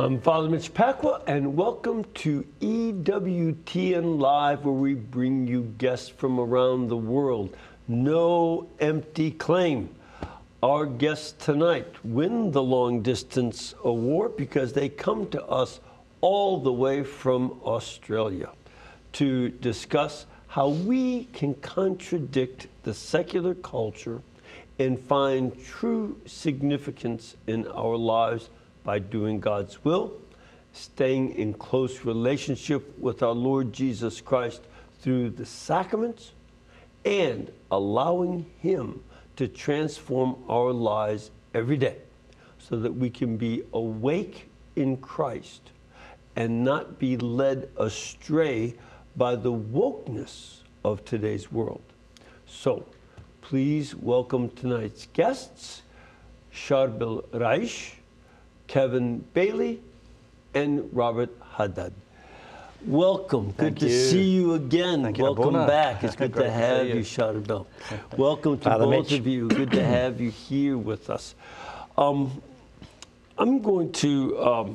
I'm Father Mitch Pacwa, and welcome to EWTN Live, where we bring you guests from around the world. No empty claim. Our guests tonight win the Long Distance Award because they come to us all the way from Australia to discuss how we can contradict the secular culture and find true significance in our lives by doing God's will, staying in close relationship with our Lord Jesus Christ through the sacraments, and allowing Him to transform our lives every day so that we can be awake in Christ and not be led astray by the wokeness of today's world. So please welcome tonight's guests, Charbel Raish, Kevin Bailey, and Robert Haddad. Welcome. Good to see you again. Welcome back. It's good to have you, Charbel. Welcome to both of you. Good to have you here with us. I'm going to,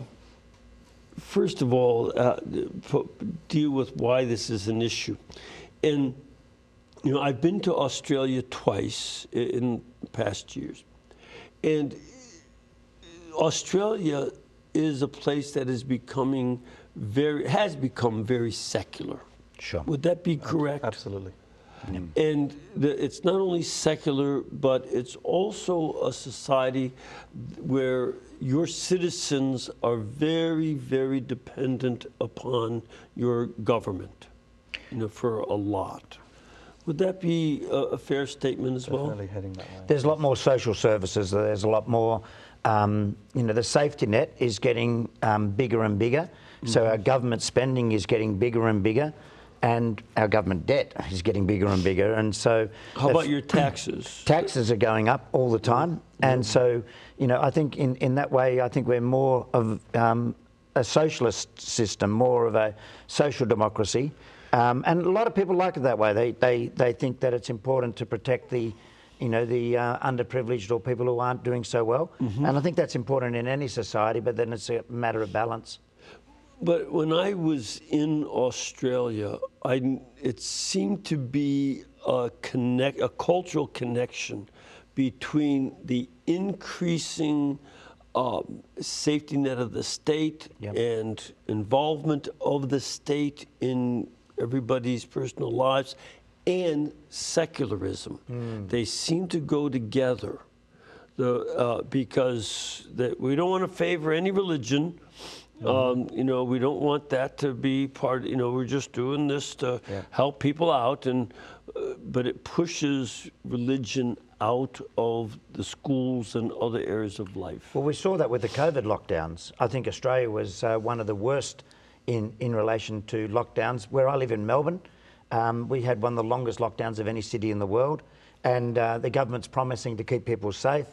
first of all, deal with why this is an issue. And, you know, I've been to Australia twice in past years. And Australia is a place that is becoming has become very secular. Sure. Would that be correct? Absolutely. Mm. And it's not only secular, but it's also a society where your citizens are very, very dependent upon your government, you know, for a lot. Would that be a fair statement as well? Definitely heading that way. There's a lot more social services. There's a lot more. You know, the safety net is getting bigger and bigger. Mm-hmm. So our government spending is getting bigger and bigger, and our government debt is getting bigger and bigger. And so, how about your taxes? Taxes are going up all the time, and so, you know, I think in that way, I think we're more of a socialist system, more of a social democracy, and a lot of people like it that way. They think that it's important to protect the, you know, the underprivileged or people who aren't doing so well. Mm-hmm. And I think that's important in any society, but then it's a matter of balance. But when I was in Australia, it seemed to be a cultural connection between the increasing safety net of the state, yep, and involvement of the state in everybody's personal lives, and secularism. Mm. They seem to go together, because we don't want to favor any religion. Mm-hmm. You know, we don't want that to be part. You know, we're just doing this to, yeah, help people out, and but it pushes religion out of the schools and other areas of life. Well, we saw that with the COVID lockdowns. I think Australia was one of the worst in relation to lockdowns. Where I live in Melbourne, we had one of the longest lockdowns of any city in the world, and the government's promising to keep people safe,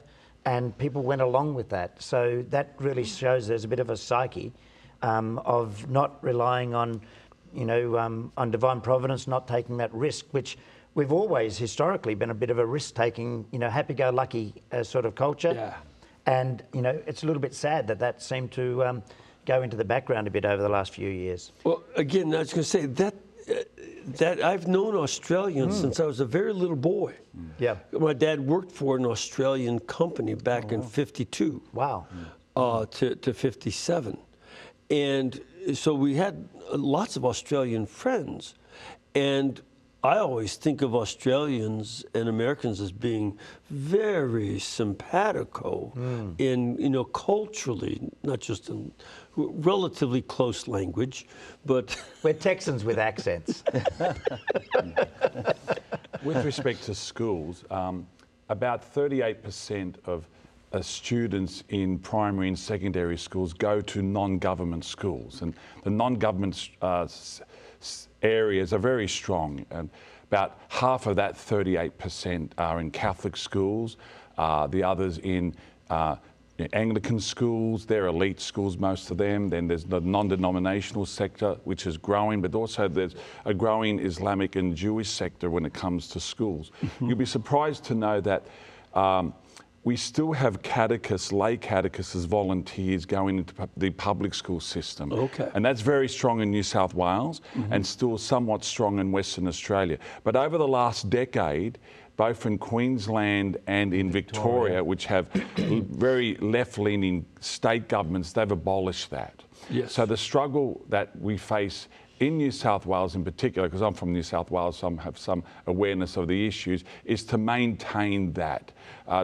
and people went along with that. So that really shows there's a bit of a psyche of not relying on, you know, on divine providence, not taking that risk, which we've always historically been a bit of a risk-taking, you know, happy-go-lucky sort of culture. Yeah. And, you know, it's a little bit sad that that seemed to go into the background a bit over the last few years. Well, again, I was going to say that that I've known Australians, mm, since I was a very little boy. Mm. Yeah. My dad worked for an Australian company back, oh, in 52. Wow. Mm. To 57. And so we had lots of Australian friends. And I always think of Australians and Americans as being very simpatico, mm, in, you know, culturally, not just in relatively close language, but we're Texans with accents. With respect to schools, about 38% of students in primary and secondary schools go to non-government schools, and the non-government areas are very strong, and about half of that 38% are in Catholic schools, the others in Anglican schools. They're elite schools, most of them. Then there's the non-denominational sector, which is growing, but also there's a growing Islamic and Jewish sector when it comes to schools. Mm-hmm. You'll be surprised to know that we still have catechists, lay catechists as volunteers going into the public school system. Okay. And that's very strong in New South Wales and still somewhat strong in Western Australia. But over the last decade, both in Queensland and in Victoria, which have very left-leaning state governments, they've abolished that. Yes. So the struggle that we face in New South Wales in particular, because I'm from New South Wales, so I have some awareness of the issues, is to maintain that.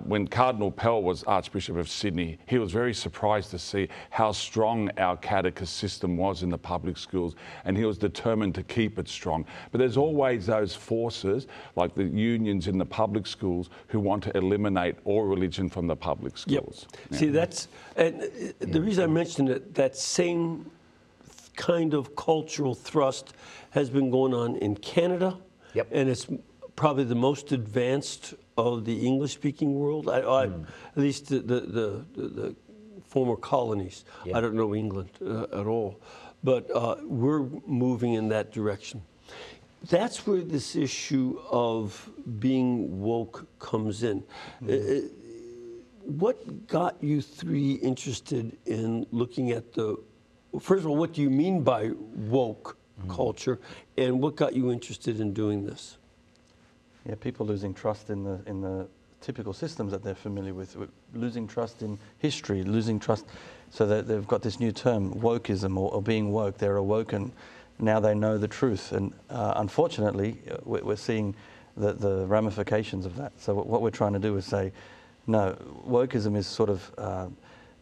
When Cardinal Pell was Archbishop of Sydney, he was very surprised to see how strong our catechist system was in the public schools, and he was determined to keep it strong. But there's always those forces, like the unions in the public schools, who want to eliminate all religion from the public schools. Yep. Yeah. See, that's, and the reason I mentioned it, that same kind of cultural thrust has been going on in Canada, and it's probably the most advanced of the English-speaking world, at least the former colonies. I don't know England at all, but we're moving in that direction. That's where this issue of being woke comes in. What got you three interested in looking at the, first of all, what do you mean by woke culture, and what got you interested in doing this? Yeah, people losing trust in the typical systems that they're familiar with, losing trust in history, losing trust, so that they've got this new term, wokeism, or being woke. They're awoken, now they know the truth, and unfortunately, we're seeing the ramifications of that. So what we're trying to do is say, no, wokeism is sort of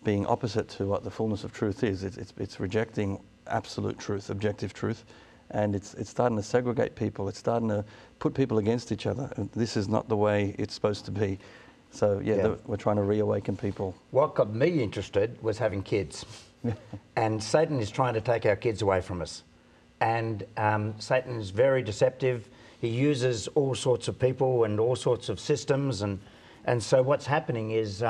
being opposite to what the fullness of truth is. It's rejecting absolute truth, objective truth, and it's starting to segregate people. It's starting to put people against each other. And this is not the way it's supposed to be. So we're trying to reawaken people. What got me interested was having kids, and Satan is trying to take our kids away from us. And Satan is very deceptive. He uses all sorts of people and all sorts of systems, and so what's happening is,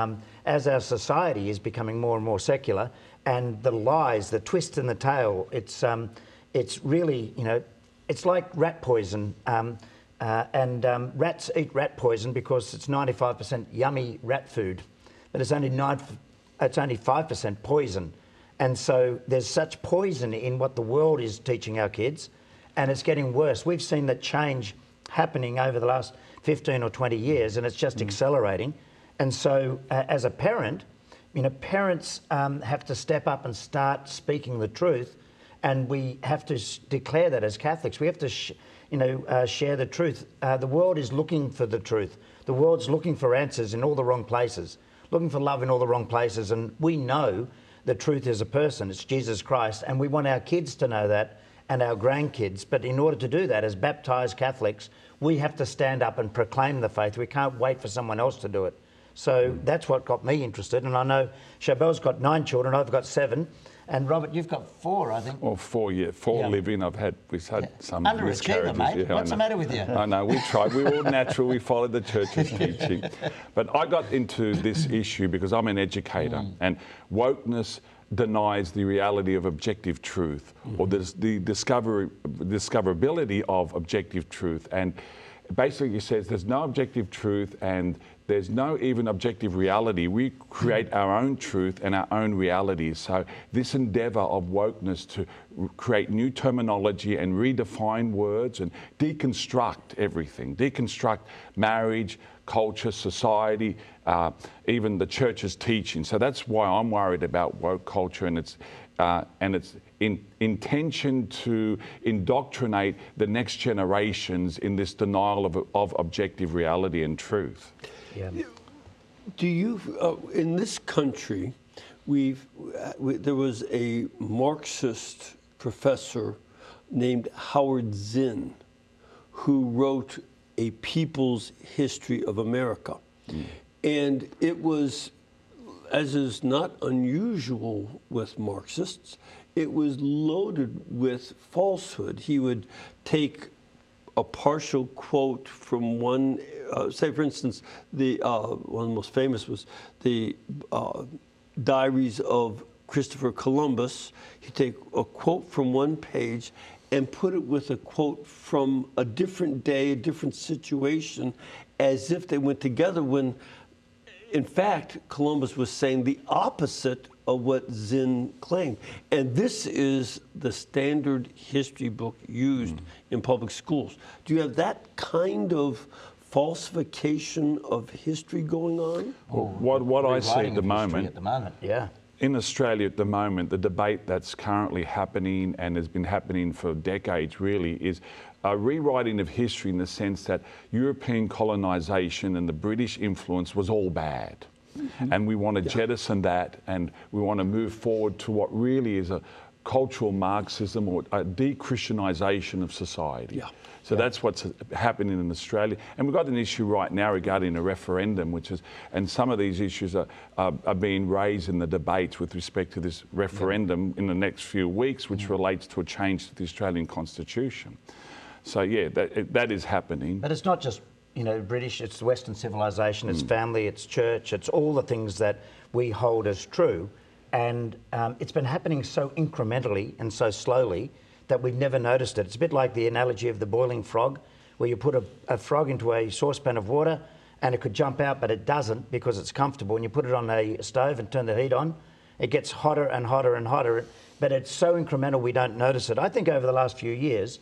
as our society is becoming more and more secular, and the lies, the twist in the tale, it's really, you know, it's like rat poison, rats eat rat poison because it's 95% yummy rat food, but it's only 5% poison. And so there's such poison in what the world is teaching our kids, and it's getting worse. We've seen that change happening over the last 15 or 20 years, and it's just accelerating. And so as a parent, you know, parents have to step up and start speaking the truth, and we have to declare that as Catholics. We have to share the truth. The world is looking for the truth. The world's looking for answers in all the wrong places, looking for love in all the wrong places, and we know the truth is a person, it's Jesus Christ, and we want our kids to know that, and our grandkids. But in order to do that, as baptised Catholics, we have to stand up and proclaim the faith. We can't wait for someone else to do it. So that's what got me interested. And I know Charbel's got 9 children, I've got 7. And Robert, you've got 4, I think. Well, 4, yeah. 4 living. We've had some miscarriages. Underachiever, mate. Yeah, what's the matter with you? I know, we tried. We were all natural. We followed the church's teaching. But I got into this issue because I'm an educator. And wokeness denies the reality of objective truth, or the discoverability of objective truth. And basically it says there's no objective truth and there's no even objective reality. We create our own truth and our own reality. So this endeavour of wokeness to create new terminology and redefine words and deconstruct everything, deconstruct marriage, culture, society, even the church's teaching. So that's why I'm worried about woke culture and its intention to indoctrinate the next generations in this denial of objective reality and truth. Yeah. Do you, in this country, there was a Marxist professor named Howard Zinn who wrote A People's History of America. And it was, as is not unusual with Marxists, it was loaded with falsehood. He would take a partial quote from one, say for instance, one of the most famous was the diaries of Christopher Columbus. He'd take a quote from one page and put it with a quote from a different day, a different situation, as if they went together, when in fact, Columbus was saying the opposite of what Zinn claimed. And this is the standard history book used in public schools. Do you have that kind of falsification of history going on? Well, what I see at the moment, yeah. In Australia at the moment, the debate that's currently happening and has been happening for decades really is a rewriting of history in the sense that European colonisation and the British influence was all bad. Mm-hmm. And we want to jettison that, and we want to move forward to what really is a cultural Marxism or a de-Christianisation of society. Yeah. So that's what's happening in Australia. And we've got an issue right now regarding a referendum, which is, and some of these issues are being raised in the debates with respect to this referendum in the next few weeks, which relates to a change to the Australian Constitution. So yeah, that is happening. But it's not just, you know, British, it's Western civilization, it's family, it's church, it's all the things that we hold as true. And it's been happening so incrementally and so slowly that we've never noticed it. It's a bit like the analogy of the boiling frog, where you put a frog into a saucepan of water and it could jump out, but it doesn't because it's comfortable. And you put it on a stove and turn the heat on, it gets hotter and hotter and hotter, but it's so incremental we don't notice it. I think over the last few years,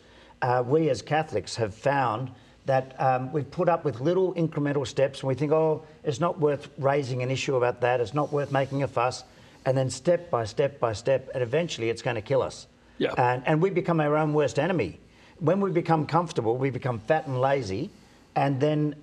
we as Catholics have found that we've put up with little incremental steps and we think, oh, it's not worth raising an issue about that, it's not worth making a fuss, and then step by step by step, and eventually it's going to kill us. Yeah. And we become our own worst enemy. When we become comfortable, we become fat and lazy, and then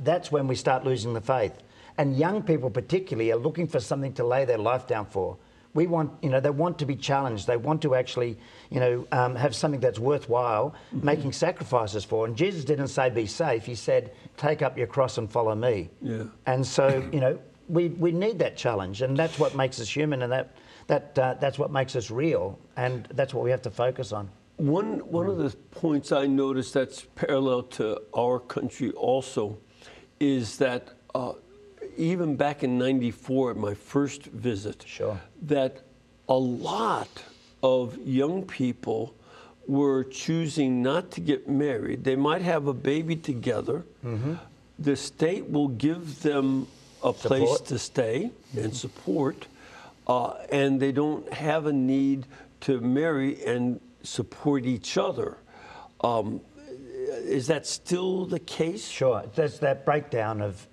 that's when we start losing the faith. And young people particularly are looking for something to lay their life down for. We want, you know, they want to be challenged. They want to actually, you know, have something that's worthwhile making sacrifices for. And Jesus didn't say, be safe. He said, take up your cross and follow me. Yeah. And so, you know, we need that challenge, and that's what makes us human, and that's what makes us real, and that's what we have to focus on. One of the points I noticed that's parallel to our country also is that even back in '94 at my first visit, that a lot of young people were choosing not to get married. They might have a baby together. Mm-hmm. The state will give them a place to stay and support, and they don't have a need to marry and support each other. Is that still the case? Sure. There's that breakdown of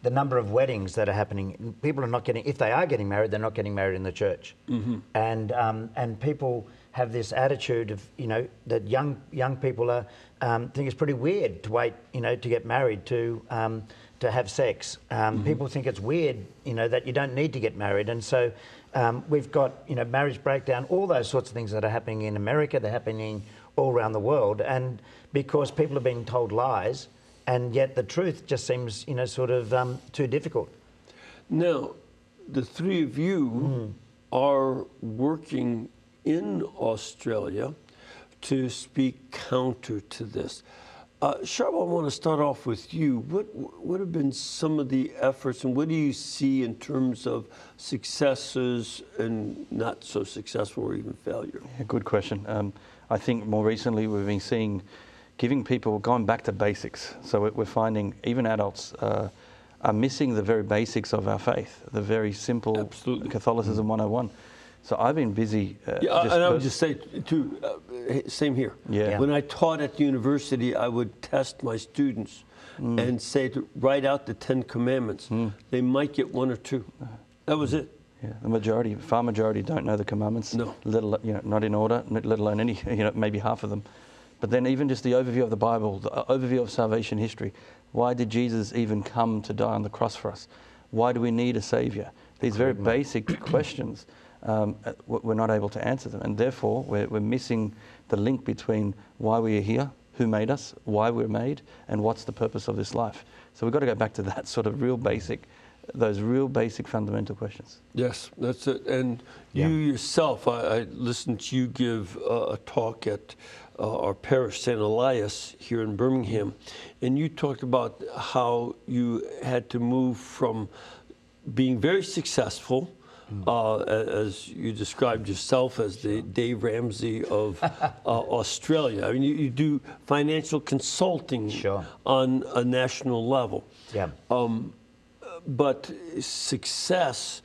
the number of weddings that are happening. People are not getting, if they are getting married, they're not getting married in the church. Mm-hmm. And people have this attitude of, you know, that young people are think it's pretty weird to wait, you know, to get married to have sex. People think it's weird, you know, that you don't need to get married. And so we've got, you know, marriage breakdown, all those sorts of things that are happening in America, they're happening all around the world. And because people are being told lies, and yet the truth just seems, you know, sort of too difficult. Now, the three of you are working in Australia to speak counter to this. Charbel, I want to start off with you. What have been some of the efforts, and what do you see in terms of successes and not so successful or even failure? Yeah, good question. I think more recently we've been seeing giving people, going back to basics. So we're finding even adults are missing the very basics of our faith, the very simple Catholicism 101. So I've been busy. And I would just say, too, same here. Yeah. When I taught at the university, I would test my students and say to write out the 10 Commandments. They might get one or two. That was it. Yeah, the majority, far majority, don't know the commandments. No. Not in order, let alone any, you know, maybe half of them. But then even just the overview of the Bible, the overview of salvation history. Why did Jesus even come to die on the cross for us? Why do we need a Saviour? These very basic questions. We're not able to answer them, and therefore we're missing the link between why we are here, who made us, why we're made, and what's the purpose of this life. So we've got to go back to that sort of real basic, those real basic fundamental questions. Yes, that's it. And you yourself, I listened to you give a talk at our parish, St. Elias, here in Birmingham, and you talked about how you had to move from being very successful, as you described yourself as the Dave Ramsey of Australia. I mean, you do financial consulting on a national level. Yeah. But success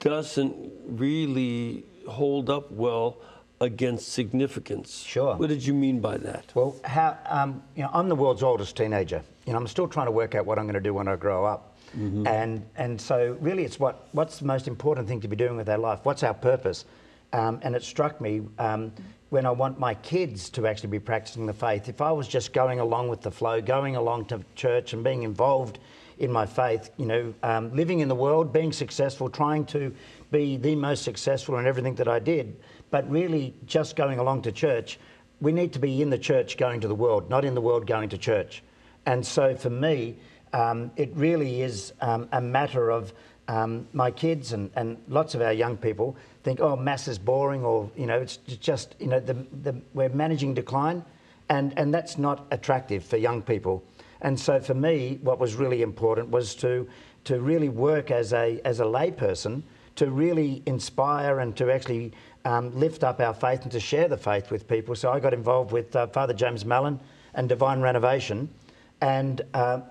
doesn't really hold up well against significance. Sure. What did you mean by that? Well, how, you know, I'm the world's oldest teenager. You know, I'm still trying to work out what I'm going to do when I grow up. Mm-hmm. And so really it's what's the most important thing to be doing with our life? What's our purpose? And it struck me when I want my kids to actually be practicing the faith, if I was just going along with the flow, going along to church and being involved in my faith, you know, living in the world, being successful, trying to be the most successful in everything that I did, but really just going along to church, we need to be in the church going to the world, not in the world going to church. And so for me, it really is a matter of my kids and lots of our young people think, oh, mass is boring, or, you know, it's just, you know, we're managing decline, and that's not attractive for young people. And so for me, what was really important was to really work as a lay person, to really inspire and to actually lift up our faith and to share the faith with people. So I got involved with Father James Mallon and Divine Renovation, and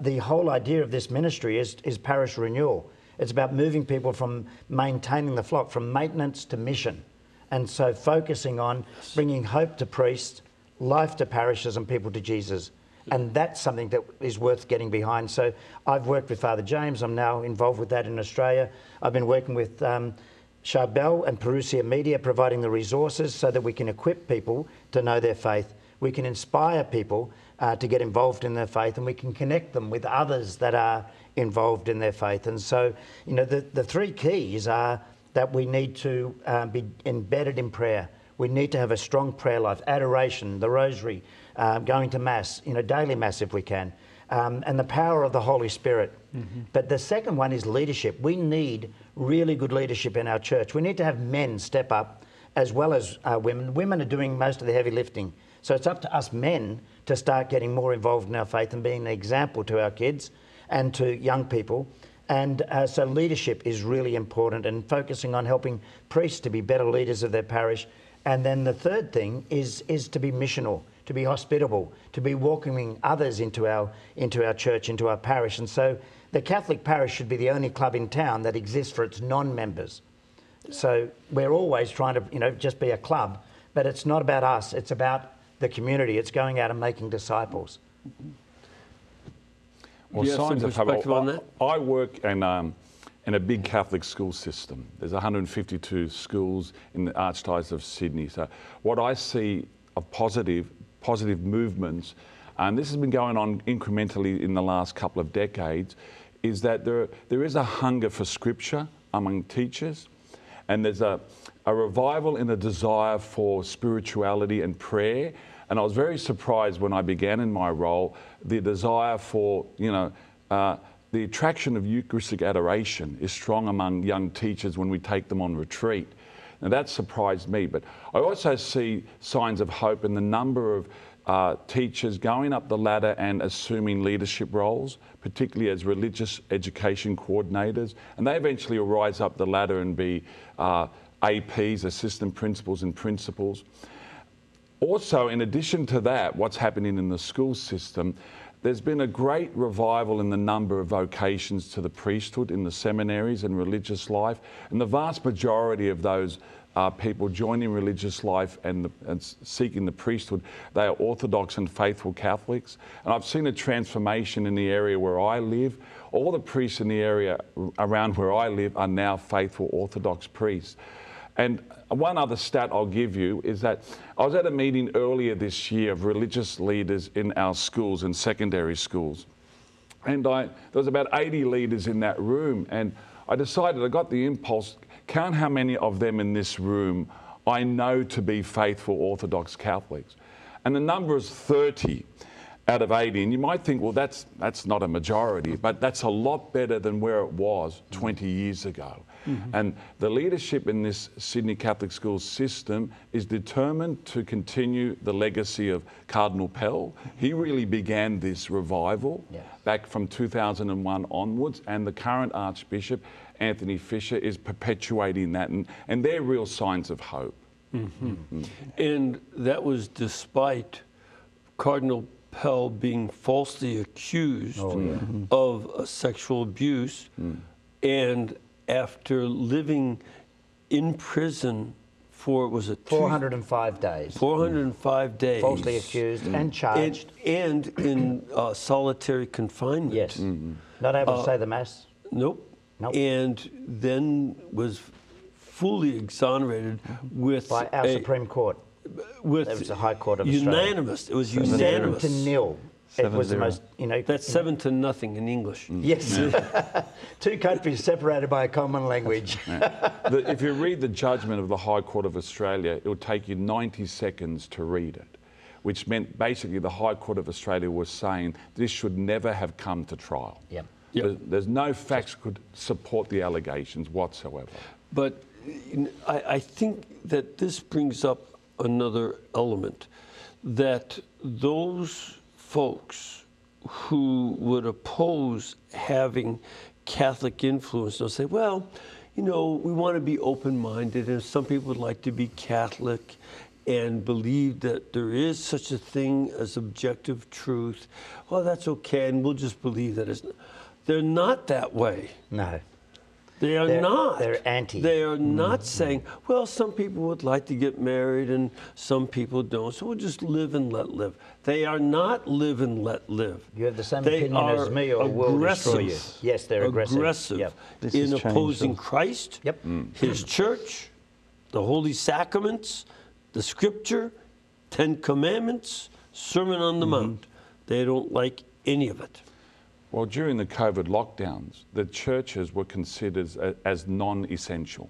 the whole idea of this ministry is parish renewal. It's about moving people from maintaining the flock, from maintenance to mission. And so focusing on bringing hope to priests, life to parishes, and people to Jesus. And that's something that is worth getting behind. So I've worked with Father James. I'm now involved with that in Australia. I've been working with Charbel and Parousia Media, providing the resources so that we can equip people to know their faith. We can inspire people to get involved in their faith, and we can connect them with others that are involved in their faith. And so, you know, the three keys are that we need to be embedded in prayer. We need to have a strong prayer life, adoration, the rosary, going to Mass, you know, daily Mass if we can, and the power of the Holy Spirit. Mm-hmm. But the second one is leadership. We need really good leadership in our church. We need to have men step up as well as women. Women are doing most of the heavy lifting. So it's up to us men to start getting more involved in our faith and being an example to our kids and to young people. And so leadership is really important, and focusing on helping priests to be better leaders of their parish. And then the third thing is to be missional, to be hospitable, to be welcoming others into our church, into our parish. And so the Catholic parish should be the only club in town that exists for its non-members. So we're always trying to, you know, just be a club, but it's not about us, it's about the community. It's going out and making disciples. Well, signs of hope. On that? I work in a big Catholic school system. There's 152 schools in the Archdiocese of Sydney. So what I see of positive movements, and this has been going on incrementally in the last couple of decades, is that there is a hunger for Scripture among teachers, and there's a revival in a desire for spirituality and prayer. And I was very surprised when I began in my role, the desire for, you know, the attraction of Eucharistic adoration is strong among young teachers when we take them on retreat. Now that surprised me, but I also see signs of hope in the number of teachers going up the ladder and assuming leadership roles, particularly as religious education coordinators. And they eventually will rise up the ladder and be APs, assistant principals and principals. Also, in addition to that, what's happening in the school system, there's been a great revival in the number of vocations to the priesthood in the seminaries and religious life, and the vast majority of those people joining religious life and seeking the priesthood, they are Orthodox and faithful Catholics. And I've seen a transformation in the area where I live. All the priests in the area around where I live are now faithful Orthodox priests. And one other stat I'll give you is that I was at a meeting earlier this year of religious leaders in our schools and secondary schools. And there was about 80 leaders in that room. And I decided, I got the impulse, count how many of them in this room I know to be faithful Orthodox Catholics. And the number is 30 out of 80. And you might think, well, that's not a majority, but that's a lot better than where it was 20 years ago. Mm-hmm. And the leadership in this Sydney Catholic school system is determined to continue the legacy of Cardinal Pell. He really began this revival back from 2001 onwards, and the current Archbishop, Anthony Fisher, is perpetuating that, and they're real signs of hope. Mm-hmm. Mm-hmm. And that was despite Cardinal Pell being falsely accused of sexual abuse, and after living in prison for, was it 405 days? 405 days. Falsely accused and charged. And in solitary confinement. Yes. Not able to say the Mass. Nope. And then was fully exonerated with... By our Supreme Court. With it was the High Court of Australia. Unanimous. It was unanimous. 7-0. It was the most, you know... That's 7-0 in English. Yes. Yeah. Two countries separated by a common language. Yeah. If you read the judgment of the High Court of Australia, it would take you 90 seconds to read it, which meant basically the High Court of Australia was saying this should never have come to trial. Yeah. Yep. There's no facts could support the allegations whatsoever. But I think that this brings up another element, that those folks who would oppose having Catholic influence, they'll say, well, you know, we want to be open-minded, and some people would like to be Catholic and believe that there is such a thing as objective truth. Well, that's okay, and we'll just believe that it's not. They're not that way. No. They are not. They're anti. They are not saying, well, some people would like to get married and some people don't, so we'll just live and let live. They are not live and let live. You have the same opinion as me or will destroy you. Yes, they're aggressive. Aggressive in opposing Christ, His Church, the Holy Sacraments, the Scripture, Ten Commandments, Sermon on the Mount. They don't like any of it. Well, during the COVID lockdowns, the churches were considered as non-essential.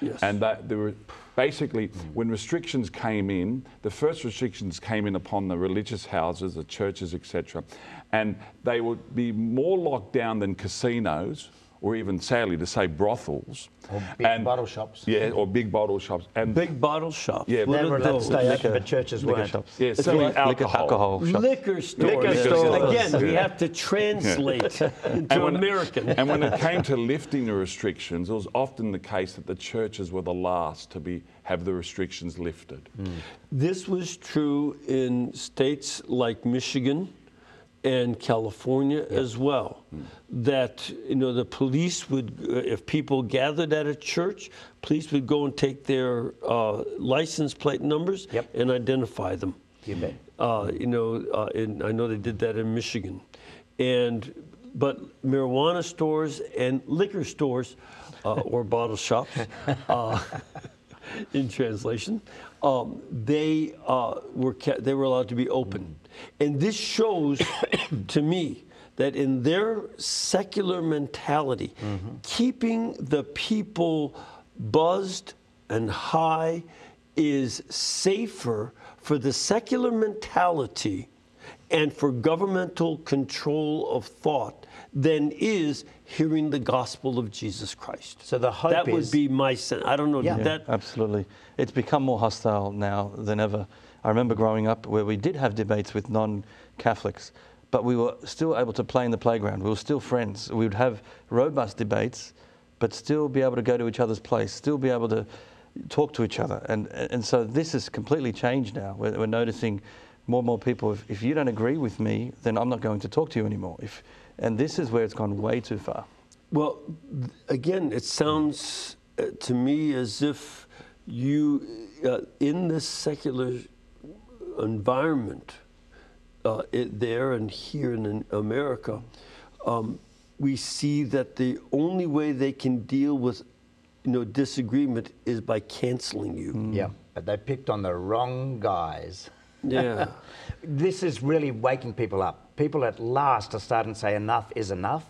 Yes. And that there were basically, when restrictions came in, the first restrictions came in upon the religious houses, the churches, etc. And they would be more locked down than casinos, or even, sadly, to say, brothels. Or big bottle shops. Yeah, or big bottle shops. And big bottle shops. Yeah, never let stay open, but churches weren't. Yeah, selling alcohol. Liquor stores. Liquor stores. Again, we have to translate into American. And when it came to lifting the restrictions, it was often the case that the churches were the last to have the restrictions lifted. This was true in states like Michigan and California as well, that, you know, the police would, if people gathered at a church, police would go and take their license plate numbers and identify them. And I know they did that in Michigan. But marijuana stores and liquor stores, or bottle shops, in translation, they were allowed to be open. And this shows to me that in their secular mentality, keeping the people buzzed and high is safer for the secular mentality and for governmental control of thought than is hearing the gospel of Jesus Christ. So the hope that would be my sense. I don't know. Absolutely. It's become more hostile now than ever. I remember growing up where we did have debates with non-Catholics, but we were still able to play in the playground. We were still friends. We would have robust debates, but still be able to go to each other's place, still be able to talk to each other. And so this has completely changed now. We're noticing more and more people, if you don't agree with me, then I'm not going to talk to you anymore. And this is where it's gone way too far. Well, again, it sounds to me as if you, in this secular environment, there and here in America, we see that the only way they can deal with, you know, disagreement is by canceling you. Yeah, but they picked on the wrong guys. Yeah. This is really waking people up. People at last are starting to say enough is enough.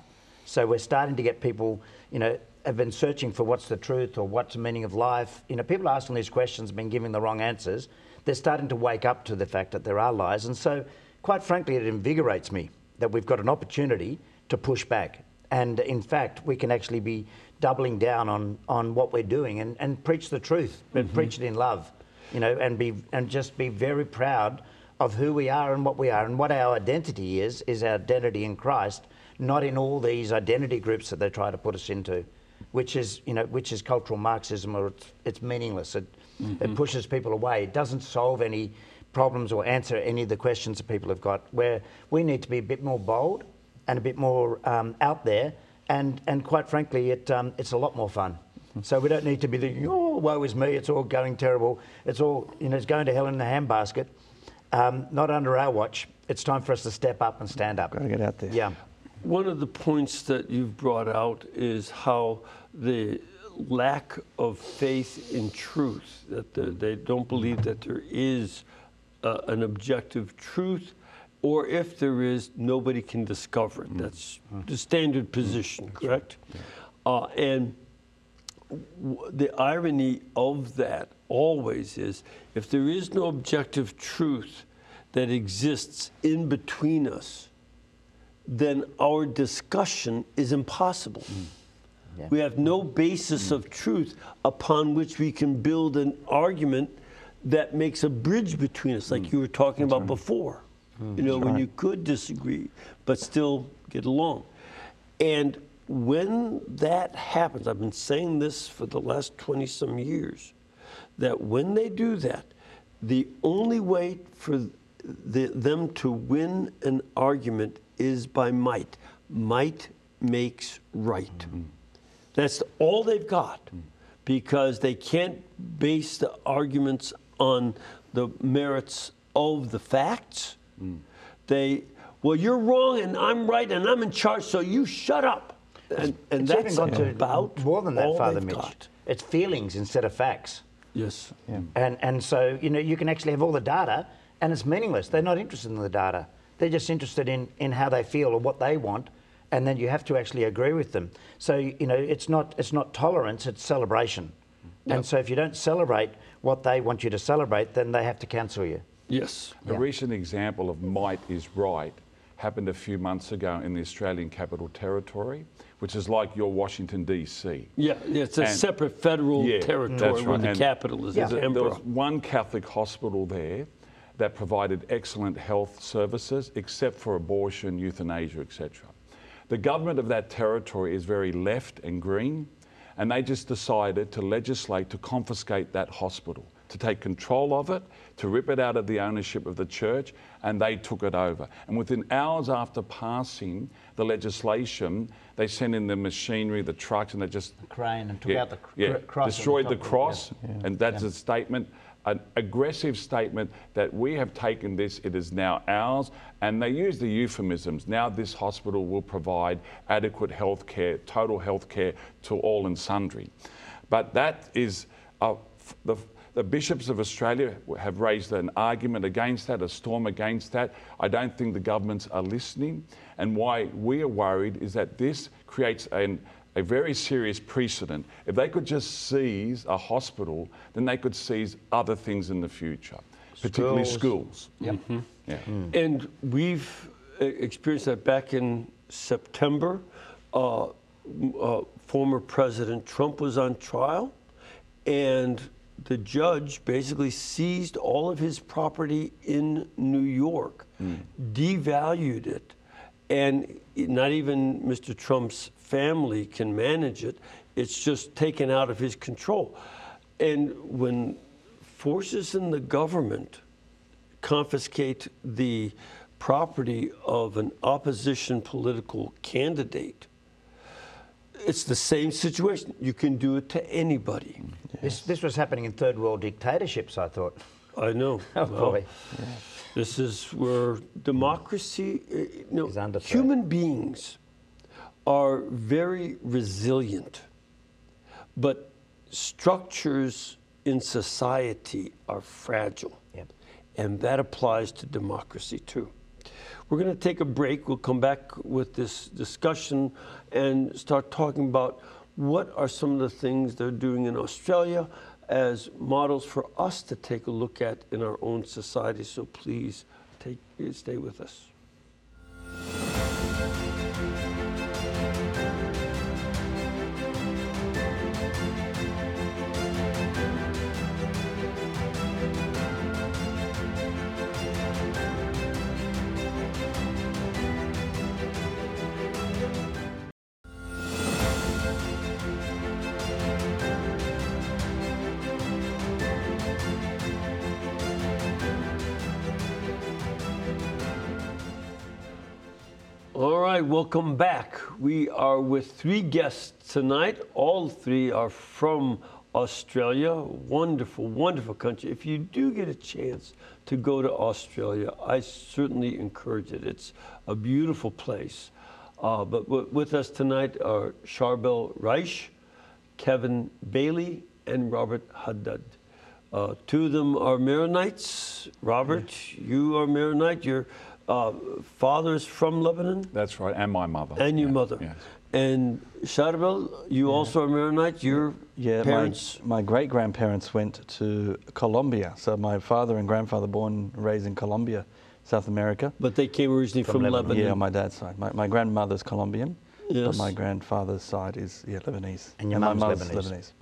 So we're starting to get people, you know, have been searching for what's the truth or what's the meaning of life. You know, people asking these questions have been giving the wrong answers. They're starting to wake up to the fact that there are lies. And so, quite frankly, it invigorates me that we've got an opportunity to push back. And in fact, we can actually be doubling down on what we're doing and preach the truth, but preach it in love. You know, and just be very proud of who we are and what we are, and what our identity is our identity in Christ, not in all these identity groups that they try to put us into, which is, you know, which is cultural Marxism, or it's meaningless. It pushes people away. It doesn't solve any problems or answer any of the questions that people have got, where we need to be a bit more bold and a bit more out there, and quite frankly, it's a lot more fun. So we don't need to be thinking, oh, woe is me, it's all going terrible, it's all, you know, it's going to hell in the handbasket. Not under our watch. It's time for us to step up and stand up. Got to get out there. Yeah. One of the points that you've brought out is how the lack of faith in truth, that they don't believe that there is an objective truth, or if there is, nobody can discover it. That's the standard position, correct? Yeah. And the irony of that always is, if there is no objective truth that exists in between us, then our discussion is impossible. Yeah. We have no basis of truth upon which we can build an argument that makes a bridge between us, like you were talking about before. You know, when you could disagree but still get along. And when that happens, I've been saying this for the last 20-some years, that when they do that, the only way for them to win an argument is by might. Might makes right. That's all they've got, because they can't base the arguments on the merits of the facts. They, well, you're wrong and I'm right and I'm in charge, so you shut up. And that's about more than that, Father Mitch. It's feelings instead of facts. Yes. Yeah. And so, you know, you can actually have all the data and it's meaningless. They're not interested in the data. They're just interested in how they feel or what they want, and then you have to actually agree with them. So, you know, it's not tolerance, it's celebration. Yep. And so if you don't celebrate what they want you to celebrate, then they have to cancel you. Yes. Yeah. A recent example of might is right happened a few months ago in the Australian Capital Territory, which is like your Washington, D.C. Yeah, it's a separate federal territory where the capital is the emperor. There was one Catholic hospital there that provided excellent health services, except for abortion, euthanasia, etc. The government of that territory is very left and green, and they just decided to legislate to confiscate that hospital, to take control of it, to rip it out of the ownership of the church, and they took it over. And within hours after passing the legislation, they sent in the machinery, the trucks, and they just... The crane, and took out the cross. Destroyed the cross, and that's a statement, an aggressive statement that we have taken this, it is now ours, and they use the euphemisms. Now this hospital will provide adequate health care, total health care to all and sundry. But that is... The bishops of Australia have raised an argument against that, a storm against that. I don't think the governments are listening. And why we are worried is that this creates a very serious precedent. If they could just seize a hospital, then they could seize other things in the future, particularly schools. And we've experienced that back in September. Former President Trump was on trial, and the judge basically seized all of his property in New York, devalued it, and not even Mr. Trump's family can manage it. It's just taken out of his control. And when forces in the government confiscate the property of an opposition political candidate, it's the same situation. You can do it to anybody. Yes. This was happening in third world dictatorships, I thought. I know. This is where democracy, you know, human beings are very resilient, but structures in society are fragile. Yep. And that applies to democracy too. We're going to take a break. We'll come back with this discussion and start talking about what are some of the things they're doing in Australia as models for us to take a look at in our own society. So please stay with us. All right, welcome back. We are with three guests tonight. All three are from Australia, wonderful, wonderful country. If you do get a chance to go to Australia, I certainly encourage it. It's a beautiful place. But with us tonight are Charbel Raish, Kevin Bailey, and Robert Haddad. Two of them are Maronites. Robert, you are Maronite. Your father's from Lebanon? That's right, and my mother. And your mother. Yes. And Charbel, you also are Maronite. Your parents? My great-grandparents went to Colombia. So my father and grandfather born and raised in Colombia, South America. But they came originally from Lebanon. Yeah, on my dad's side. My grandmother's Colombian, but my grandfather's side is Lebanese. And your mum's Lebanese.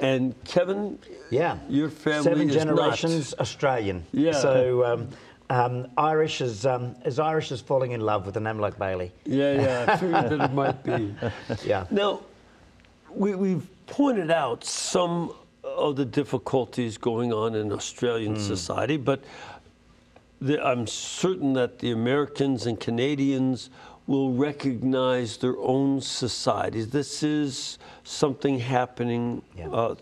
And Kevin, your family is generations not. Australian. Yeah. So Irish is as Irish as falling in love with a name like Bailey. Yeah, yeah, I figured that it might be. Yeah. Now, we've pointed out some of the difficulties going on in Australian society, but I'm certain that the Americans and Canadians will recognize their own societies. This is something happening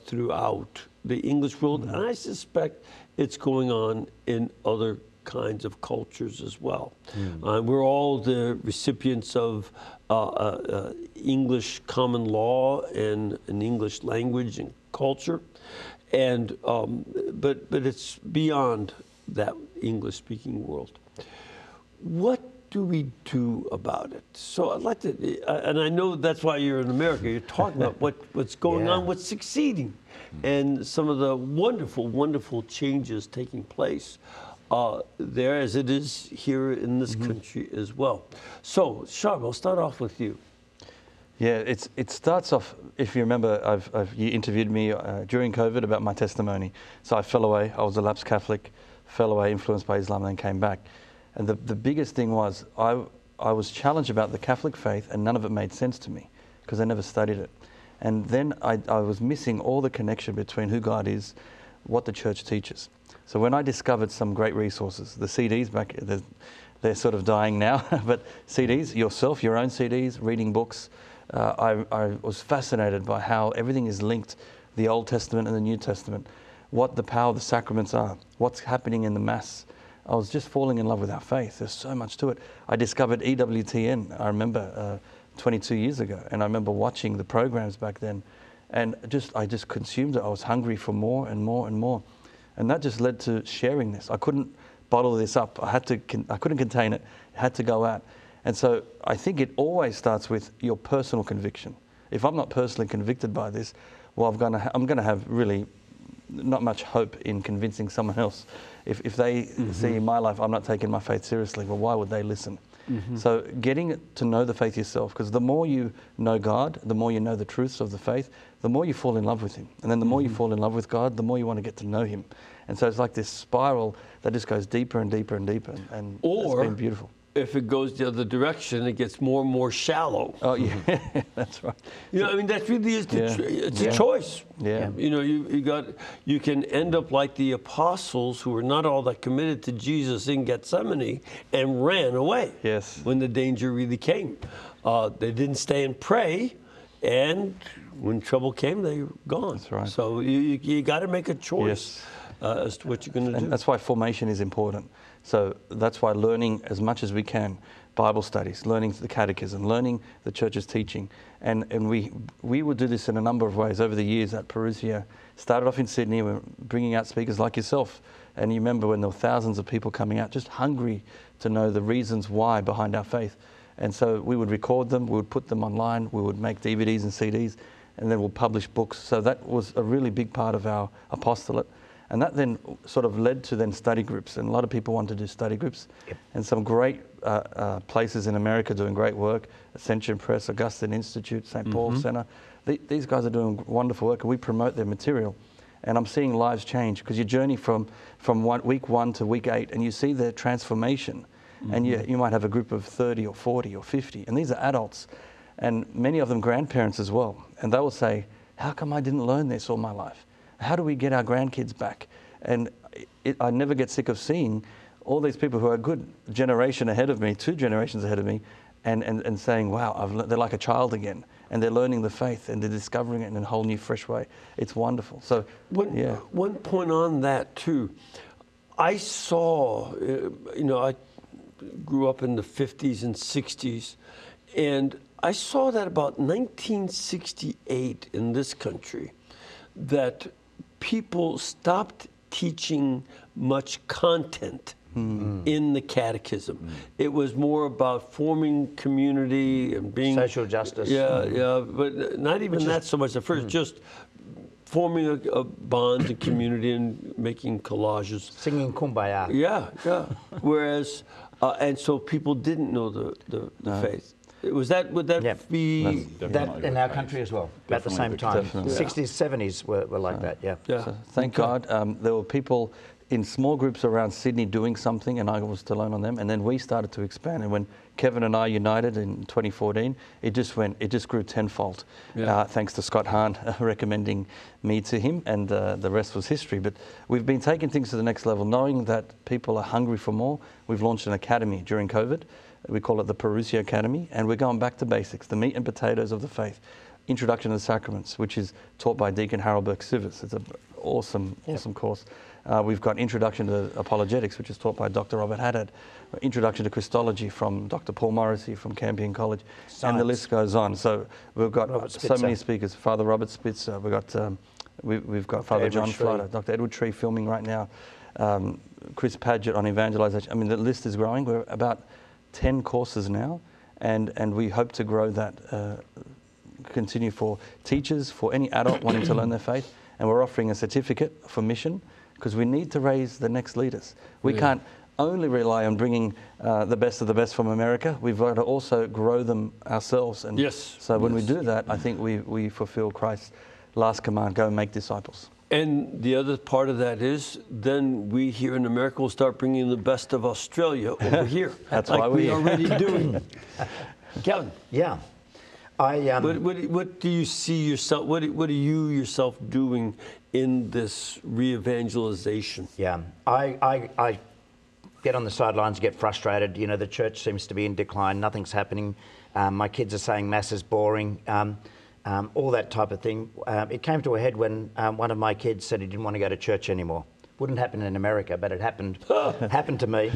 throughout the English world, and I suspect it's going on in other kinds of cultures as well. We're all the recipients of English common law and an English language and culture, and but it's beyond that English-speaking world. What do we do about it? So I'd like to, and I know that's why you're in America, you're talking about what's going on, what's succeeding, and some of the wonderful, wonderful changes taking place there as it is here in this country as well. So, Charbel, I'll start off with you. Yeah, it starts off, if you remember, you interviewed me during COVID about my testimony. So I fell away, I was a lapsed Catholic, fell away, influenced by Islam, and then came back. And the biggest thing was I was challenged about the Catholic faith and none of it made sense to me because I never studied it. And then I was missing all the connection between who God is, what the church teaches. So when I discovered some great resources, the CDs back, they're sort of dying now, but CDs, yourself, your own CDs, reading books, I was fascinated by how everything is linked, the Old Testament and the New Testament, what the power of the sacraments are, what's happening in the Mass. I was just falling in love with our faith. There's so much to it. I discovered EWTN, I remember, 22 years ago. And I remember watching the programs back then. And I just consumed it. I was hungry for more and more and more. And that just led to sharing this. I couldn't bottle this up. I couldn't contain it. It had to go out. And so I think it always starts with your personal conviction. If I'm not personally convicted by this, well, I'm going to have really not much hope in convincing someone else. If they see in my life, I'm not taking my faith seriously, well, why would they listen? So getting to know the faith yourself, because the more you know God, the more you know the truths of the faith, the more you fall in love with Him. And then the more you fall in love with God, the more you want to get to know Him. And so it's like this spiral that just goes deeper and deeper and deeper. And it's been beautiful. If it goes the other direction, it gets more and more shallow. Oh, yeah, that's right. You know, I mean, that really is a choice. Yeah. You know, you can end up like the apostles who were not all that committed to Jesus in Gethsemane and ran away. Yes. When the danger really came. They didn't stay and pray, and when trouble came, they were gone. That's right. So you got to make a choice as to what you're going to do. And that's why formation is important. So that's why learning as much as we can, Bible studies, learning the catechism, learning the church's teaching. And we would do this in a number of ways over the years at Parousia. Started off in Sydney, we're bringing out speakers like yourself. And you remember when there were thousands of people coming out, just hungry to know the reasons why behind our faith. And so we would record them, we would put them online, we would make DVDs and CDs, and then we'll publish books. So that was a really big part of our apostolate. And that then sort of led to then study groups, and a lot of people wanted to do study groups, and some great places in America doing great work, Ascension Press, Augustine Institute, St. Paul's Center. These guys are doing wonderful work, and we promote their material. And I'm seeing lives change, because you journey from week 1 to week 8, and you see their transformation. And you might have a group of 30 or 40 or 50, and these are adults, and many of them grandparents as well. And they will say, how come I didn't learn this all my life? How do we get our grandkids back? And I never get sick of seeing all these people who are a good generation ahead of me, 2 generations ahead of me, and saying, wow, they're like a child again, and they're learning the faith and they're discovering it in a whole new, fresh way. It's wonderful. So, one point on that too. I saw, I grew up in the 50s and 60s, and I saw that about 1968 in this country, that people stopped teaching much content in the catechism. It was more about forming community and being social justice. But not even that so much at first, just forming a bond and community and making collages. Singing Kumbaya. Yeah, yeah. Whereas, and so people didn't know the faith. Was that, would that be that in our country as well, at the same time? Definitely. 60s, 70s were like that, So, thank God. There were people in small groups around Sydney doing something, and I was to learn on them, and then we started to expand. And when Kevin and I united in 2014, it just grew tenfold, thanks to Scott Hahn recommending me to him, and the rest was history. But we've been taking things to the next level, knowing that people are hungry for more. We've launched an academy during COVID. We call it the Parousia Academy, and we're going back to basics, the meat and potatoes of the faith. Introduction to the Sacraments, which is taught by Deacon Harold Burke-Sivers. It's an awesome course. We've got Introduction to Apologetics, which is taught by Dr. Robert Haddad. Introduction to Christology from Dr. Paul Morrissey from Campion College. Science. And the list goes on. So we've got so many speakers. Father Robert Spitzer. We've got, we've got Father John Frider, Dr. Edward Tree filming right now. Chris Padgett on evangelization. I mean, the list is growing. We're about 10 courses now, and we hope to grow that, continue for teachers, for any adult wanting to learn their faith. And we're offering a certificate for mission, because we need to raise the next leaders. We can't only rely on bringing the best of the best from America. We've got to also grow them ourselves. And so when we do that, I think we fulfill Christ's last command, go and make disciples. And the other part of that is, then we here in America will start bringing the best of Australia over here. That's like why we're already doing. Kevin. Yeah. What do you see yourself, what are you yourself doing in this re-evangelization? Yeah, I get on the sidelines, get frustrated. You know, the church seems to be in decline. Nothing's happening. My kids are saying mass is boring. All that type of thing. It came to a head when one of my kids said he didn't want to go to church anymore. Wouldn't happen in America, but it happened to me.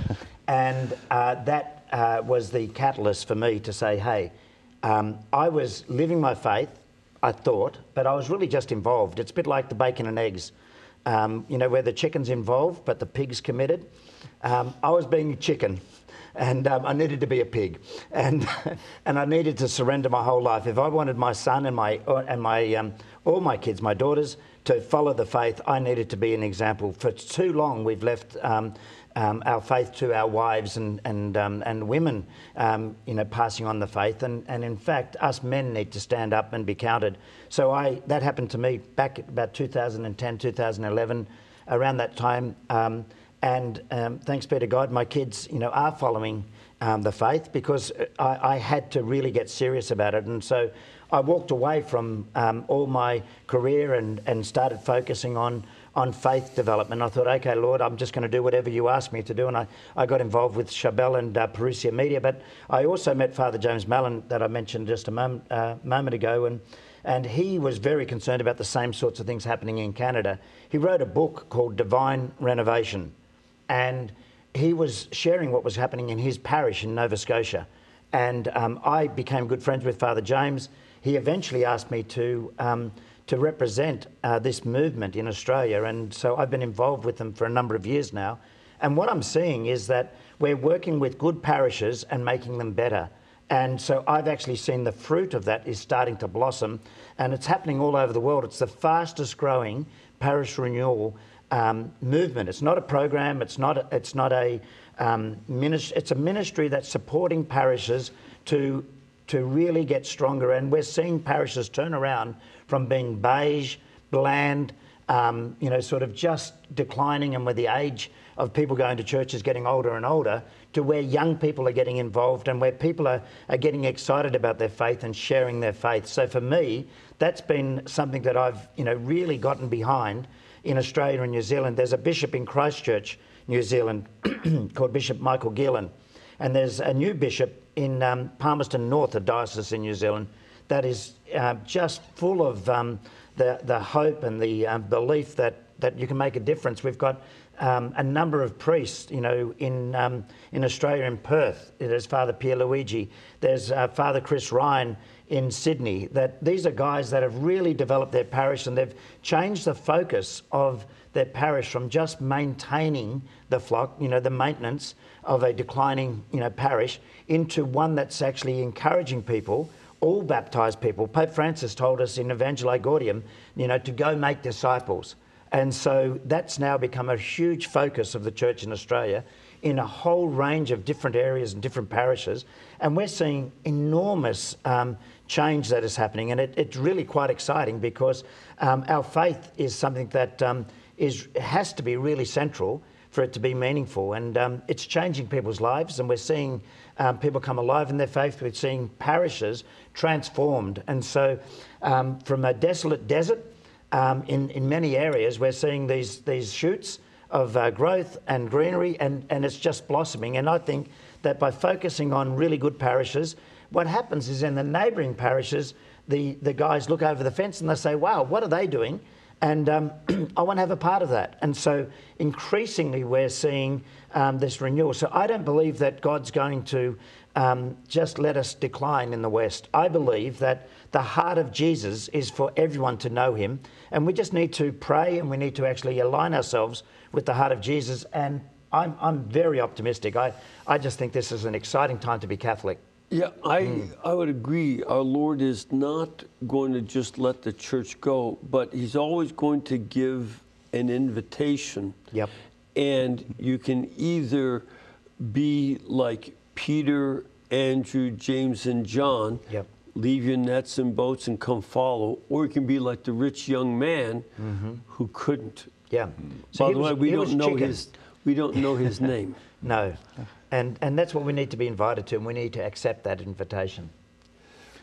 And that was the catalyst for me to say, hey, I was living my faith, I thought, but I was really just involved. It's a bit like the bacon and eggs, where the chicken's involved, but the pig's committed. I was being a chicken. And I needed to be a pig, and I needed to surrender my whole life. If I wanted my son and all my kids, my daughters, to follow the faith, I needed to be an example. For too long, we've left our faith to our wives and women, passing on the faith. And in fact, us men need to stand up and be counted. So that happened to me back at about 2010, 2011, around that time. And thanks be to God, my kids, are following the faith, because I had to really get serious about it. And so I walked away from all my career and started focusing on faith development. I thought, okay, Lord, I'm just going to do whatever you ask me to do. And I got involved with Charbel and Parousia Media. But I also met Father James Mallon, that I mentioned just a moment ago. And he was very concerned about the same sorts of things happening in Canada. He wrote a book called Divine Renovation. And he was sharing what was happening in his parish in Nova Scotia. And I became good friends with Father James. He eventually asked me to represent this movement in Australia. And so I've been involved with them for a number of years now. And what I'm seeing is that we're working with good parishes and making them better. And so I've actually seen the fruit of that is starting to blossom. And it's happening all over the world. It's the fastest growing parish renewal movement. It's not a program. It's a ministry that's supporting parishes to really get stronger. And we're seeing parishes turn around from being beige, bland, sort of just declining, and with the age of people going to churches getting older and older, to where young people are getting involved and where people are getting excited about their faith and sharing their faith. So for me, that's been something that I've really gotten behind. In Australia and New Zealand, there's a bishop in Christchurch, New Zealand, called Bishop Michael Gillen, And there's a new bishop in Palmerston North, a diocese in New Zealand, that is just full of the hope and the belief that you can make a difference. We've got a number of priests, you know, in Australia, in Perth. There's Father Pierluigi. There's Father Chris Ryan in Sydney. That these are guys that have really developed their parish, and they've changed the focus of their parish from just maintaining the flock, you know, the maintenance of a declining, you know, parish, into one that's actually encouraging people, all baptized people. Pope Francis told us in Evangelii Gaudium, you know, to go make disciples. And so that's now become a huge focus of the church in Australia, in a whole range of different areas and different parishes. And we're seeing enormous change that is happening. And it's really quite exciting, because our faith is something that has to be really central for it to be meaningful. And it's changing people's lives, and we're seeing people come alive in their faith. We're seeing parishes transformed. And so from a desolate desert, in many areas, we're seeing these shoots of growth and greenery, and it's just blossoming. And I think that by focusing on really good parishes, what happens is in the neighbouring parishes, the guys look over the fence and they say, wow, what are they doing? And I want to have a part of that. And so increasingly we're seeing this renewal. So I don't believe that God's going to just let us decline in the West. I believe that the heart of Jesus is for everyone to know him. And we just need to pray, and we need to actually align ourselves with the heart of Jesus. And I'm very optimistic. I just think this is an exciting time to be Catholic. Yeah, I would agree. Our Lord is not going to just let the church go, but he's always going to give an invitation. Yep. And you can either be like Peter, Andrew, James, and John, yep, leave your nets and boats and come follow, or you can be like the rich young man, mm-hmm, who couldn't. Yeah. So by the way, we don't know his name. No. And that's what we need to be invited to, and we need to accept that invitation.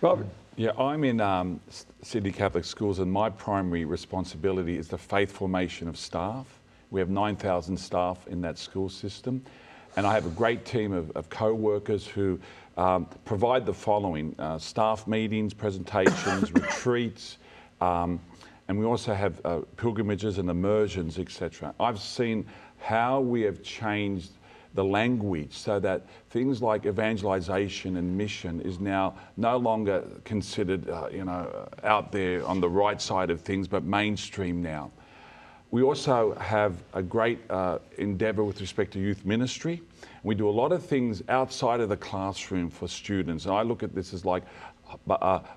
Robert? Yeah, I'm in Sydney Catholic Schools, and my primary responsibility is the faith formation of staff. We have 9,000 staff in that school system, and I have a great team of co-workers who provide the following: staff meetings, presentations, retreats, and we also have pilgrimages and immersions, etc. I've seen how we have changed the language so that things like evangelization and mission is now no longer considered, you know, out there on the right side of things, but mainstream now. We also have a great endeavor with respect to youth ministry. We do a lot of things outside of the classroom for students. And I look at this as like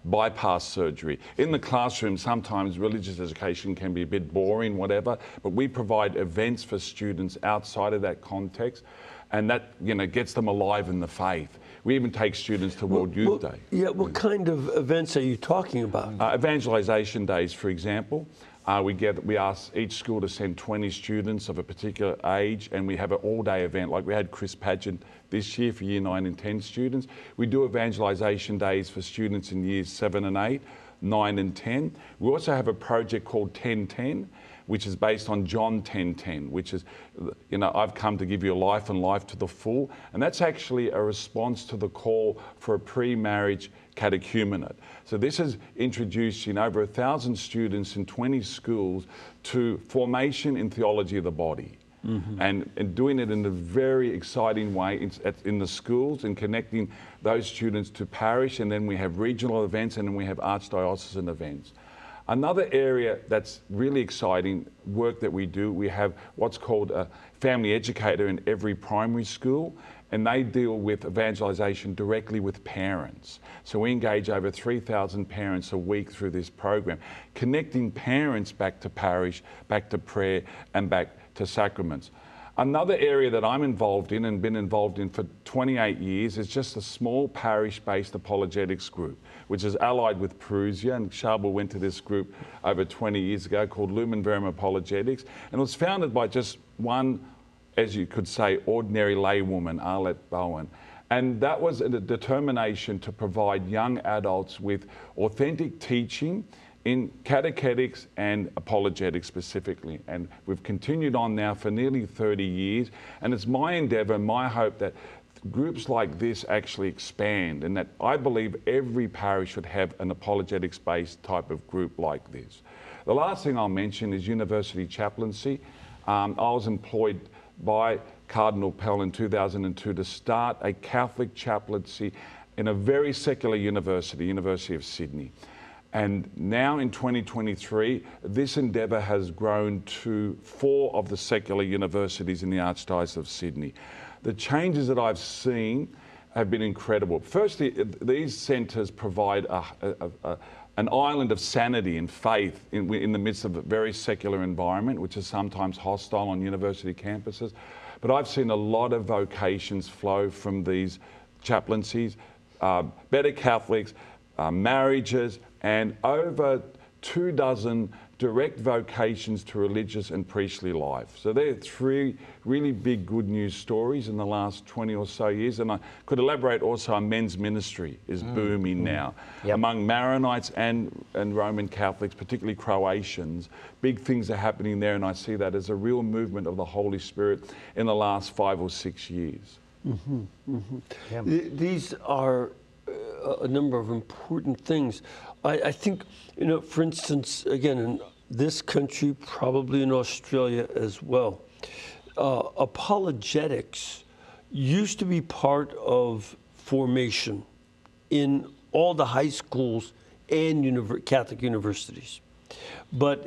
bypass surgery. In the classroom, sometimes religious education can be a bit boring, whatever, but we provide events for students outside of that context, and that, you know, gets them alive in the faith. We even take students to World Youth Day. Yeah, what kind of events are you talking about? Evangelization days, for example. We ask each school to send 20 students of a particular age, and we have an all-day event. Like we had Chris Padgett this year for Year 9 and 10 students. We do evangelisation days for students in Years 7 and 8, 9 and 10. We also have a project called 1010, which is based on John 10:10, which is, you know, I've come to give you life and life to the full. And that's actually a response to the call for a pre-marriage catechumenate. So this is introducing over 1,000 students in 20 schools to formation in theology of the body. Mm-hmm. And doing it in a very exciting way in the schools, and connecting those students to parish. And then we have regional events, and then we have archdiocesan events. Another area that's really exciting work that we do, we have what's called a family educator in every primary school, and they deal with evangelization directly with parents. So we engage over 3,000 parents a week through this program, connecting parents back to parish, back to prayer, and back to sacraments. Another area that I'm involved in, and been involved in for 28 years, is just a small parish-based apologetics group, which is allied with Parousia, and Charbel went to this group over 20 years ago, called Lumen Verum Apologetics, and it was founded by just one, as you could say, ordinary laywoman, Arlette Bowen. And that was a determination to provide young adults with authentic teaching in catechetics and apologetics specifically. And we've continued on now for nearly 30 years. And it's my endeavor, my hope that groups like this actually expand, and that I believe every parish should have an apologetics-based type of group like this. The last thing I'll mention is university chaplaincy. I was employed by Cardinal Pell in 2002 to start a Catholic chaplaincy in a very secular university, University of Sydney. And now in 2023, this endeavour has grown to 4 of the secular universities in the Archdiocese of Sydney. The changes that I've seen have been incredible. Firstly, these centres provide an island of sanity and faith in the midst of a very secular environment, which is sometimes hostile on university campuses. But I've seen a lot of vocations flow from these chaplaincies, better Catholics, marriages, and over 24 direct vocations to religious and priestly life. So there are 3 really big good news stories in the last 20 or so years. And I could elaborate also on men's ministry is booming now. Yep. Among Maronites and Roman Catholics, particularly Croatians, big things are happening there. And I see that as a real movement of the Holy Spirit in the last 5 or 6 years. Mm-hmm. Mm-hmm. Yeah. These are a number of important things. I think, you know, for instance, again, in this country, probably in Australia as well, apologetics used to be part of formation in all the high schools and Catholic universities. But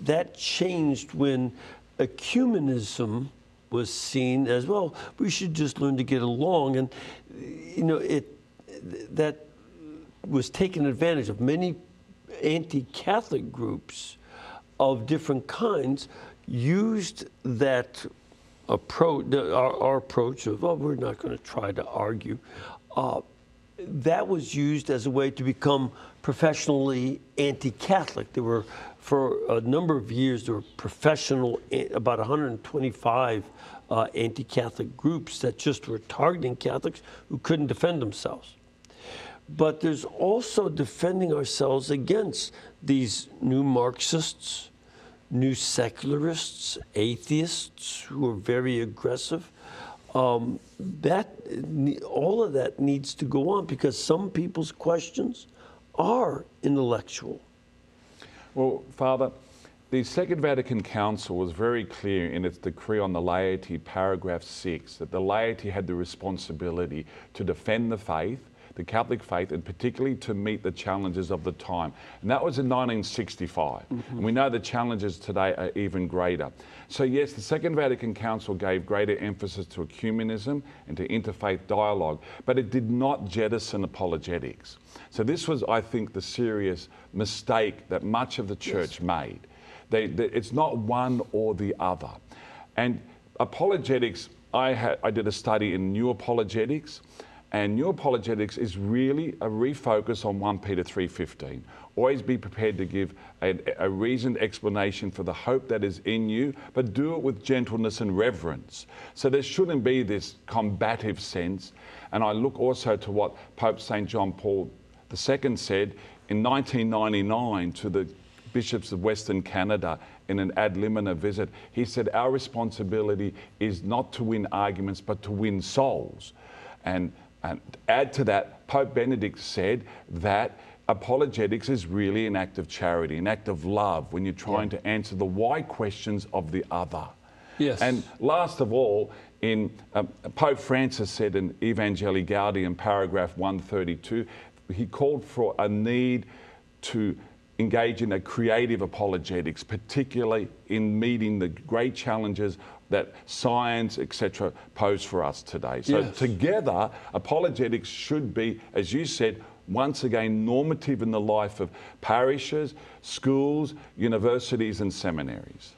that changed when ecumenism was seen as, well, we should just learn to get along. And, you know, that was taken advantage of many anti-Catholic groups of different kinds used that approach, our approach of, oh, we're not going to try to argue. That was used as a way to become professionally anti-Catholic. There were, for a number of years, there were professional, about 125 anti-Catholic groups that just were targeting Catholics who couldn't defend themselves. But there's also defending ourselves against these new Marxists, new secularists, atheists who are very aggressive. All of that needs to go on because some people's questions are intellectual. Well, Father, the Second Vatican Council was very clear in its decree on the laity, paragraph 6, that the laity had the responsibility to defend the faith, the Catholic faith, and particularly to meet the challenges of the time. And that was in 1965. Mm-hmm. And we know the challenges today are even greater. So yes, the Second Vatican Council gave greater emphasis to ecumenism and to interfaith dialogue, but it did not jettison apologetics. So this was, I think, the serious mistake that much of the church made. It's not one or the other. And apologetics, I did a study in new apologetics, and new apologetics is really a refocus on 1 Peter 3:15. Always be prepared to give a reasoned explanation for the hope that is in you, but do it with gentleness and reverence. So there shouldn't be this combative sense. And I look also to what Pope St. John Paul II said in 1999 to the bishops of Western Canada in an ad limina visit. He said, our responsibility is not to win arguments, but to win souls. And add to that, Pope Benedict said that apologetics is really an act of charity, an act of love, when you're trying to answer the why questions of the other. Yes. And last of all, Pope Francis said in Evangelii Gaudium, paragraph 132, he called for a need to engage in a creative apologetics, particularly in meeting the great challenges that science, etc., pose for us today. So together, apologetics should be, as you said, once again, normative in the life of parishes, schools, universities, and seminaries.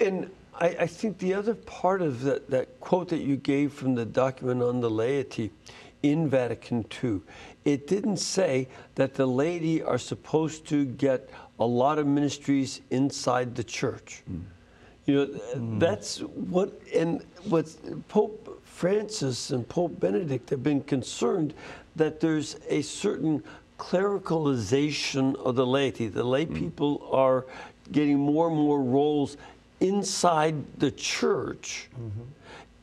And I think the other part of that quote that you gave from the document on the laity in Vatican II, it didn't say that the laity are supposed to get a lot of ministries inside the church. Mm. You know, that's what Pope Francis and Pope Benedict have been concerned that there's a certain clericalization of the laity. The lay people are getting more and more roles inside the church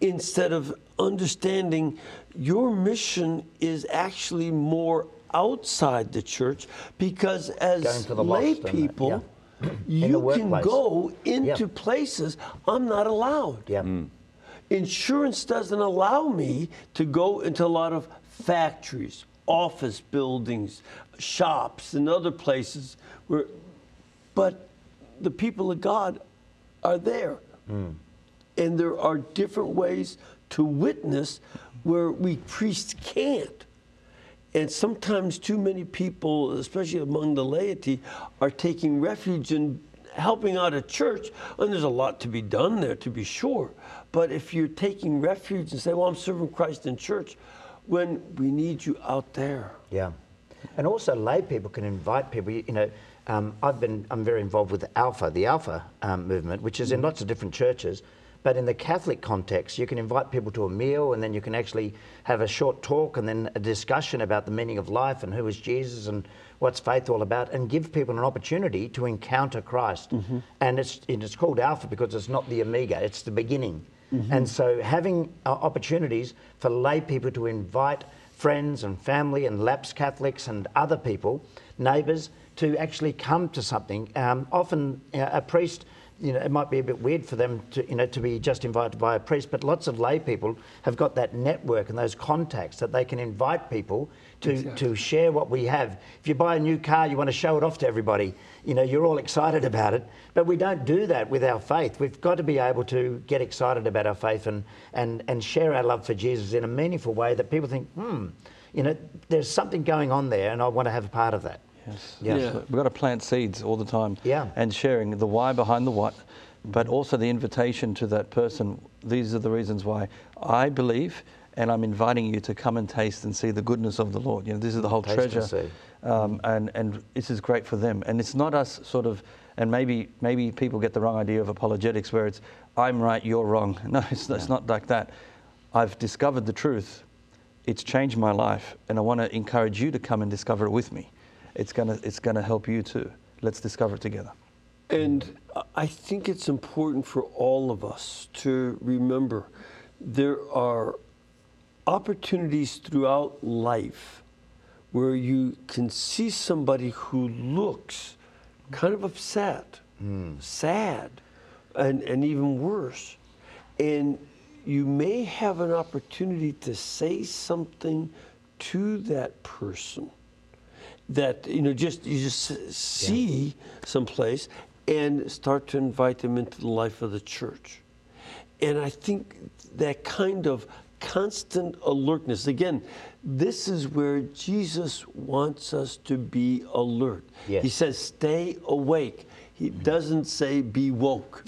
instead of understanding your mission is actually more outside the church, because as lay people, you can go into places I'm not allowed. Yeah. Mm. Insurance doesn't allow me to go into a lot of factories, office buildings, shops, and other places where, but the people of God are there. Mm. And there are different ways to witness where we priests can't. And sometimes too many people, especially among the laity, are taking refuge in helping out a church. And there's a lot to be done there, to be sure. But if you're taking refuge and say, well, I'm serving Christ in church, when we need you out there. Yeah. And also lay people can invite people, you know, I'm very involved with Alpha, the Alpha movement, which is in lots of different churches. But in the Catholic context, you can invite people to a meal, and then you can actually have a short talk and then a discussion about the meaning of life and who is Jesus and what's faith all about, and give people an opportunity to encounter Christ. Mm-hmm. And it's called Alpha because it's not the Omega, it's the beginning. Mm-hmm. And so having opportunities for lay people to invite friends and family and lapsed Catholics and other people, neighbours, to actually come to something. Often a priest, you know, it might be a bit weird for them to, you know, to be just invited by a priest, but lots of lay people have got that network and those contacts that they can invite people to, to share what we have. If you buy a new car, you want to show it off to everybody. You know, you're all excited about it, but we don't do that with our faith. We've got to be able to get excited about our faith and share our love for Jesus in a meaningful way that people think, you know, there's something going on there and I want to have a part of that. Yes. Yes. Yeah. We've got to plant seeds all the time and sharing the why behind the what, but also the invitation to that person. These are the reasons why I believe, and I'm inviting you to come and taste and see the goodness of the Lord. You know, this is the whole treasure, and this is great for them. And it's not us sort of, and maybe people get the wrong idea of apologetics where it's, I'm right, you're wrong. No, it's not like that. I've discovered the truth. It's changed my life, and I want to encourage you to come and discover it with me. It's gonna help you too. Let's discover it together. And I think it's important for all of us to remember there are opportunities throughout life where you can see somebody who looks kind of upset, sad, and even worse. And you may have an opportunity to say something to that person that, you know, you just see someplace and start to invite them into the life of the church. And I think that kind of constant alertness, again, this is where Jesus wants us to be alert. Yes. He says, stay awake. He doesn't say be woke.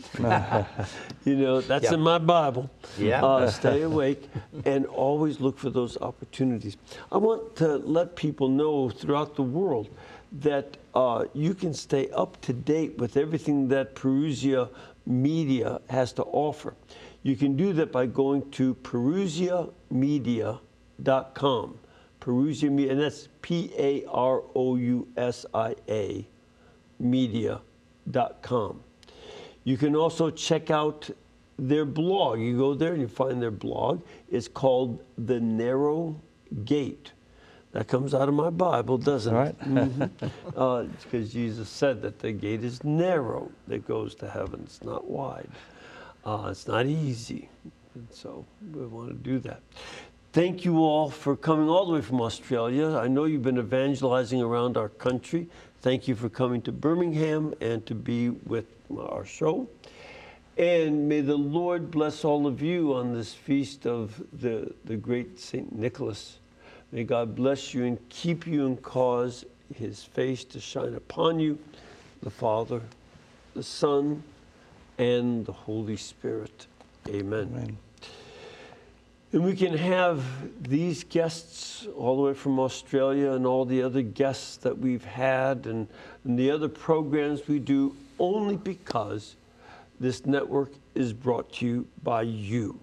You know, that's in my Bible. Yeah. Stay awake and always look for those opportunities. I want to let people know throughout the world that you can stay up to date with everything that Parousia Media has to offer. You can do that by going to parousiamedia.com. Parousia Media, and that's P-A-R-O-U-S-I-A media.com. You can also check out their blog. You go there and you find their blog. It's called The Narrow Gate. That comes out of my Bible, doesn't it? Because Jesus said that the gate is narrow that goes to heaven. It's not wide. It's not easy. And so we want to do that. Thank you all for coming all the way from Australia. I know you've been evangelizing around our country. Thank you for coming to Birmingham and to be with our show. And may the Lord bless all of you on this feast of the great St. Nicholas. May God bless you and keep you and cause his face to shine upon you, the Father, the Son, and the Holy Spirit. Amen. Amen. And we can have these guests all the way from Australia and all the other guests that we've had and the other programs we do only because this network is brought to you by you.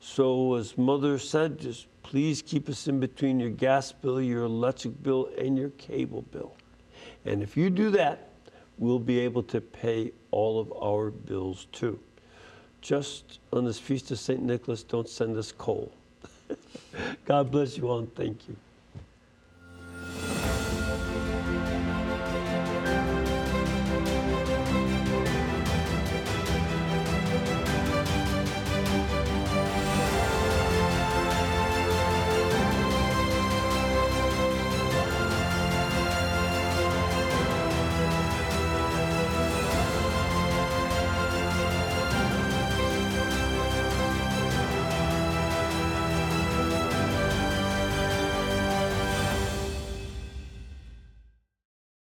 So as Mother said, just please keep us in between your gas bill, your electric bill, and your cable bill. And if you do that, we'll be able to pay all of our bills too. just on this feast of St. Nicholas, don't send us coal. God bless you all and thank you.